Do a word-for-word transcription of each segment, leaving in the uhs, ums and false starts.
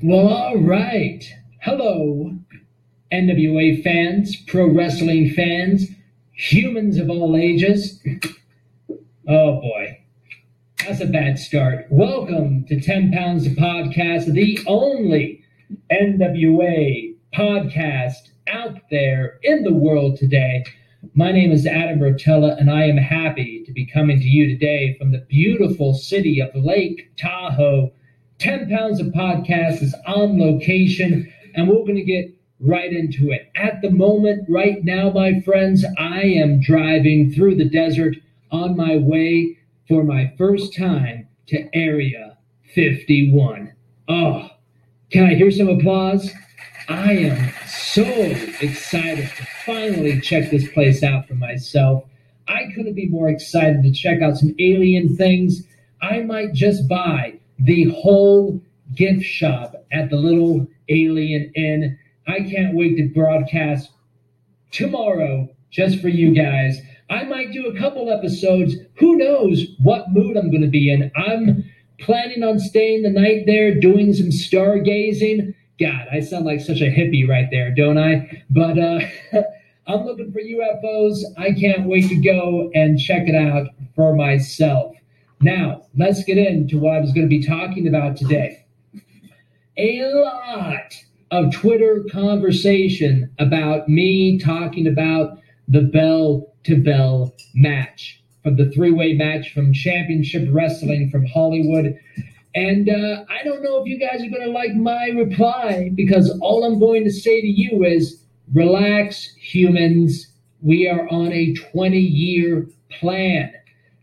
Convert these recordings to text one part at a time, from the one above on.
Well, all right. Hello, N W A fans, pro wrestling fans, humans of all ages. Oh, boy. That's a bad start. Welcome to ten pounds of Podcast, the only N W A podcast out there in the world today. My name is Adam Rotella, and I am happy to be coming to you today from the beautiful city of Lake Tahoe. ten pounds of Podcast is on location, and we're going to get right into it. At the moment, right now, my friends, I am driving through the desert on my way for my first time to Area fifty-one. Oh, can I hear some applause? I am so excited to finally check this place out for myself. I couldn't be more excited to check out some alien things. I might just buy the whole gift shop at the Little Alien Inn. I can't wait to broadcast tomorrow just for you guys. I might do a couple episodes. Who knows what mood I'm going to be in. I'm planning on staying the night there, doing some stargazing. God, I sound like such a hippie right there, don't I? But uh, I'm looking for U F Os. I can't wait to go and check it out for myself. Now, let's get into what I was going to be talking about today. A lot of Twitter conversation about me talking about the bell-to-bell match from the three-way match from Championship Wrestling from Hollywood. And uh, I don't know if you guys are going to like my reply, because all I'm going to say to you is, relax, humans. We are on a twenty-year plan.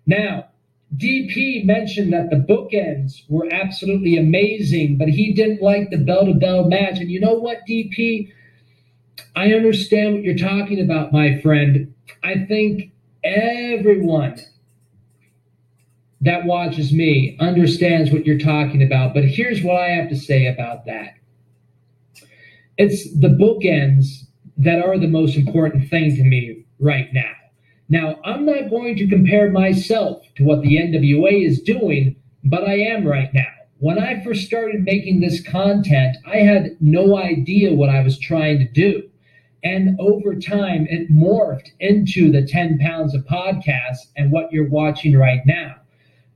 Now, D P mentioned that the bookends were absolutely amazing, but he didn't like the bell-to-bell match. And you know what, D P? I understand what you're talking about, my friend. I think everyone that watches me understands what you're talking about. But here's what I have to say about that. It's the bookends that are the most important thing to me right now. Now, I'm not going to compare myself to what the N W A is doing, but I am right now. When I first started making this content, I had no idea what I was trying to do. And over time, it morphed into the ten pounds of Podcast and what you're watching right now.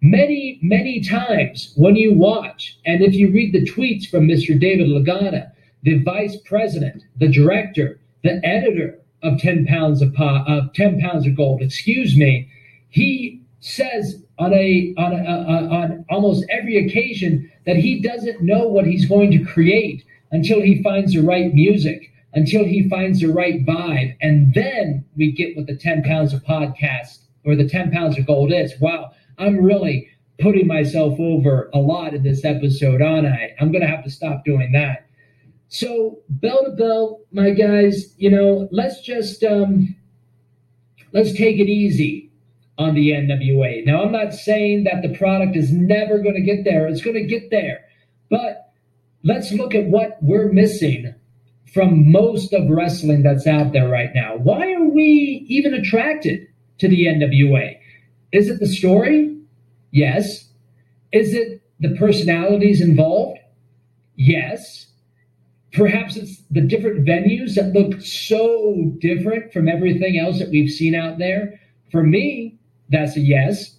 Many, many times when you watch, and if you read the tweets from Mister David Lagana, the vice president, the director, the editor of ten pounds of, po- of ten pounds of Gold, excuse me, he says on a on a, a, on almost every occasion that he doesn't know what he's going to create until he finds the right music, until he finds the right vibe, and then we get what the ten pounds of Podcast or the ten pounds of Gold is. Wow. I'm really putting myself over a lot in this episode, aren't I? I'm going to have to stop doing that. So bell to bell, my guys, you know, let's just, um, let's take it easy on the N W A. Now, I'm not saying that the product is never going to get there. It's going to get there. But let's look at what we're missing from most of wrestling that's out there right now. Why are we even attracted to the N W A? Is it the story? Yes. Is it the personalities involved? Yes. Perhaps it's the different venues that look so different from everything else that we've seen out there. For me, that's a yes.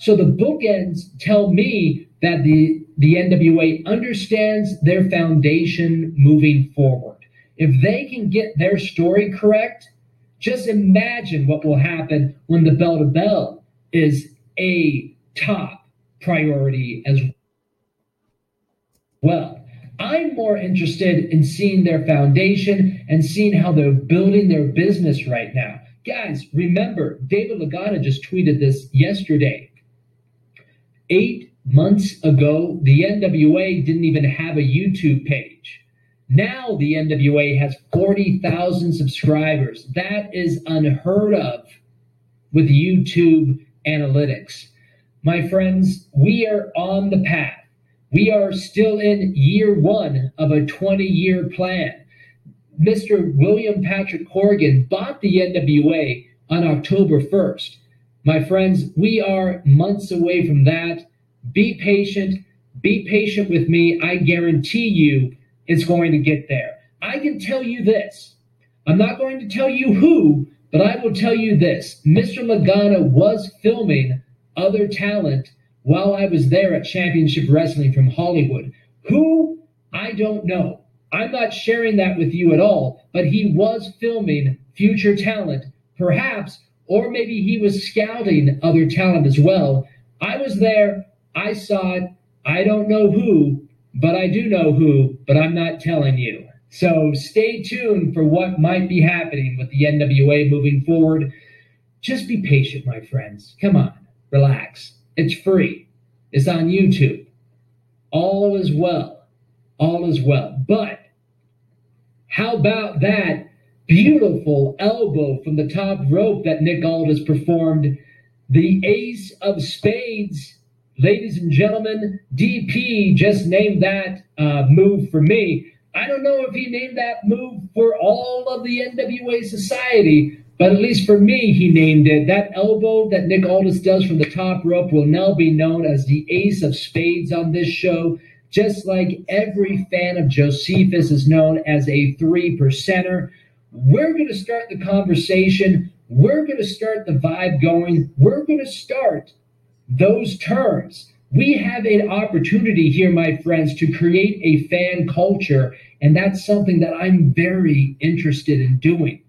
So the bookends tell me that the, the N W A understands their foundation moving forward. If they can get their story correct, just imagine what will happen when the bell-to-bell is a top priority as well. I'm more interested in seeing their foundation and seeing how they're building their business right now. Guys, remember, David Lagana just tweeted this yesterday. Eight months ago, the N W A didn't even have a YouTube page. Now the N W A has forty thousand subscribers. That is unheard of with YouTube analytics. My friends, we are on the path. We are still in year one of a twenty-year plan. Mister William Patrick Corgan bought the N W A on October first. My friends, we are months away from that. Be patient. Be patient with me. I guarantee you it's going to get there. I can tell you this. I'm not going to tell you who, but I will tell you this. Mister Lagana was filming other talent while I was there at Championship Wrestling from Hollywood. Who? I don't know. I'm not sharing that with you at all, but he was filming future talent, perhaps, or maybe he was scouting other talent as well. I was there. I saw it. I don't know who, but I do know who, but I'm not telling you. So stay tuned for what might be happening with the N W A moving forward. Just be patient, my friends. Come on, relax. It's free. It's on YouTube. All is well. All is well. But how about that beautiful elbow from the top rope that Nick Aldis performed? The Ace of Spades, ladies and gentlemen. D P just named that uh, move for me. I don't know if he named that move for all of the N W A society, but at least for me, he named it. That elbow that Nick Aldis does from the top rope will now be known as the Ace of Spades on this show, just like every fan of Josephus is known as a three percenter. We're going to start the conversation. We're going to start the vibe going. We're going to start those terms. We have an opportunity here, my friends, to create a fan culture, and that's something that I'm very interested in doing.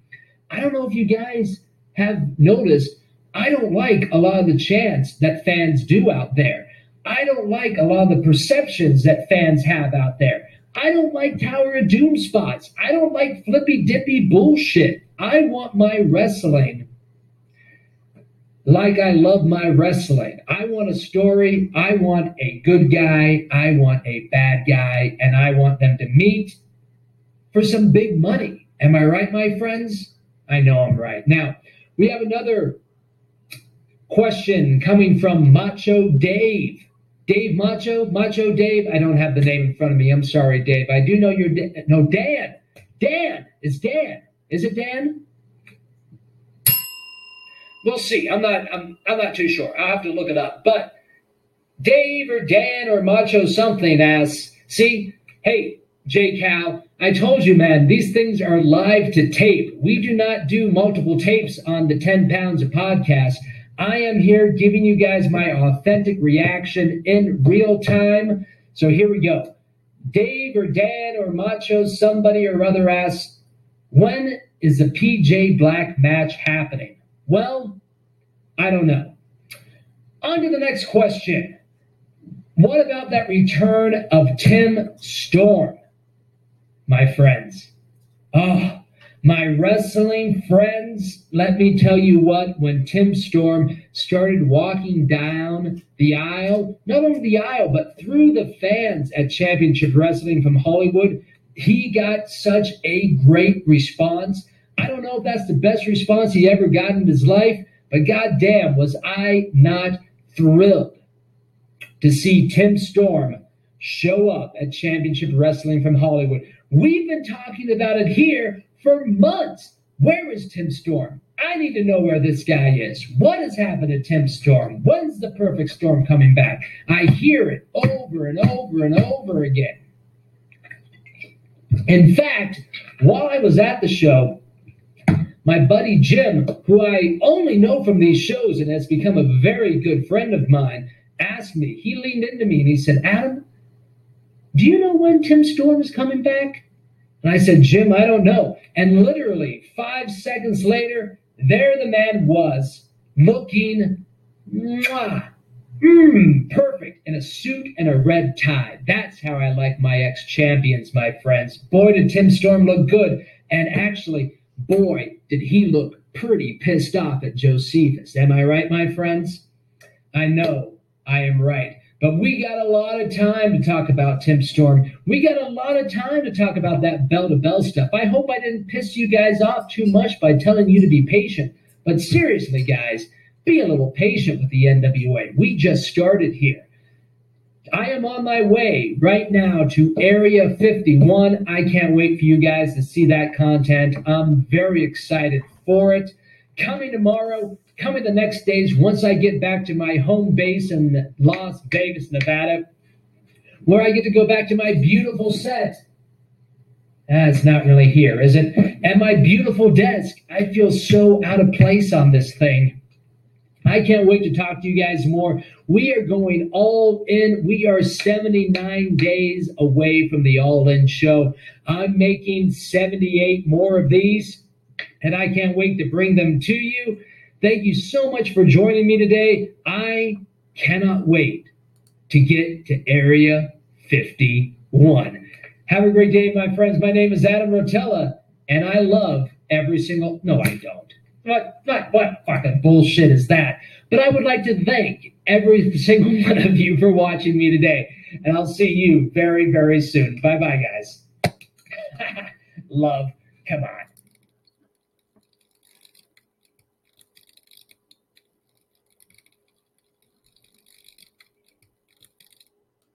I don't know if you guys have noticed, I don't like a lot of the chants that fans do out there. I don't like a lot of the perceptions that fans have out there. I don't like Tower of Doom spots. I don't like flippy-dippy bullshit. I want my wrestling like I love my wrestling. I want a story. I want a good guy. I want a bad guy. And I want them to meet for some big money. Am I right, my friends? I know I'm right. Now, we have another question coming from Macho Dave. Dave Macho? Macho Dave? I don't have the name in front of me. I'm sorry, Dave. I do know you're... Da- no, Dan. Dan. It's Dan. Is it Dan? We'll see. I'm not I'm, I'm not too sure. I'll have to look it up. But Dave or Dan or Macho something asks, see, hey, J Cal, I told you, man, these things are live to tape. We do not do multiple tapes on the ten pounds of podcast. I am here giving you guys my authentic reaction in real time. So here we go. Dave or Dan or Macho somebody or other asks, when is the P J Black match happening? Well, I don't know. On to the next question. What about that return of Tim Storm? My friends, oh, my wrestling friends, let me tell you what, when Tim Storm started walking down the aisle, not only the aisle, but through the fans at Championship Wrestling from Hollywood, he got such a great response. I don't know if that's the best response he ever got in his life, but goddamn, was I not thrilled to see Tim Storm show up at Championship Wrestling from Hollywood. We've been talking about it here for months. Where is Tim Storm? I need to know where this guy is. What has happened to Tim Storm? When's the perfect storm coming back? I hear it over and over and over again. In fact, while I was at the show, my buddy Jim, who I only know from these shows and has become a very good friend of mine, asked me, he leaned into me and he said, Adam, do you know when Tim Storm is coming back? And I said, Jim, I don't know. And literally five seconds later, there the man was, looking mwah, mm, perfect in a suit and a red tie. That's how I like my ex-champions, my friends. Boy, did Tim Storm look good. And actually, boy, did he look pretty pissed off at Josephus. Am I right, my friends? I know I am right. But we got a lot of time to talk about Tim Storm. We got a lot of time to talk about that bell-to-bell stuff. I hope I didn't piss you guys off too much by telling you to be patient. But seriously, guys, be a little patient with the N W A. We just started here. I am on my way right now to Area fifty-one. I can't wait for you guys to see that content. I'm very excited for it. Coming tomorrow. Coming the next days, once I get back to my home base in Las Vegas, Nevada, where I get to go back to my beautiful set. That's not really here, is it? And my beautiful desk. I feel so out of place on this thing. I can't wait to talk to you guys more. We are going all in. We are seventy-nine days away from the All In show. I'm making seventy-eight more of these, and I can't wait to bring them to you. Thank you so much for joining me today. I cannot wait to get to Area fifty-one. Have a great day, my friends. My name is Adam Rotella, and I love every single... No, I don't. What, what, what fucking bullshit is that? But I would like to thank every single one of you for watching me today. And I'll see you very, very soon. Bye-bye, guys. Love. Come on.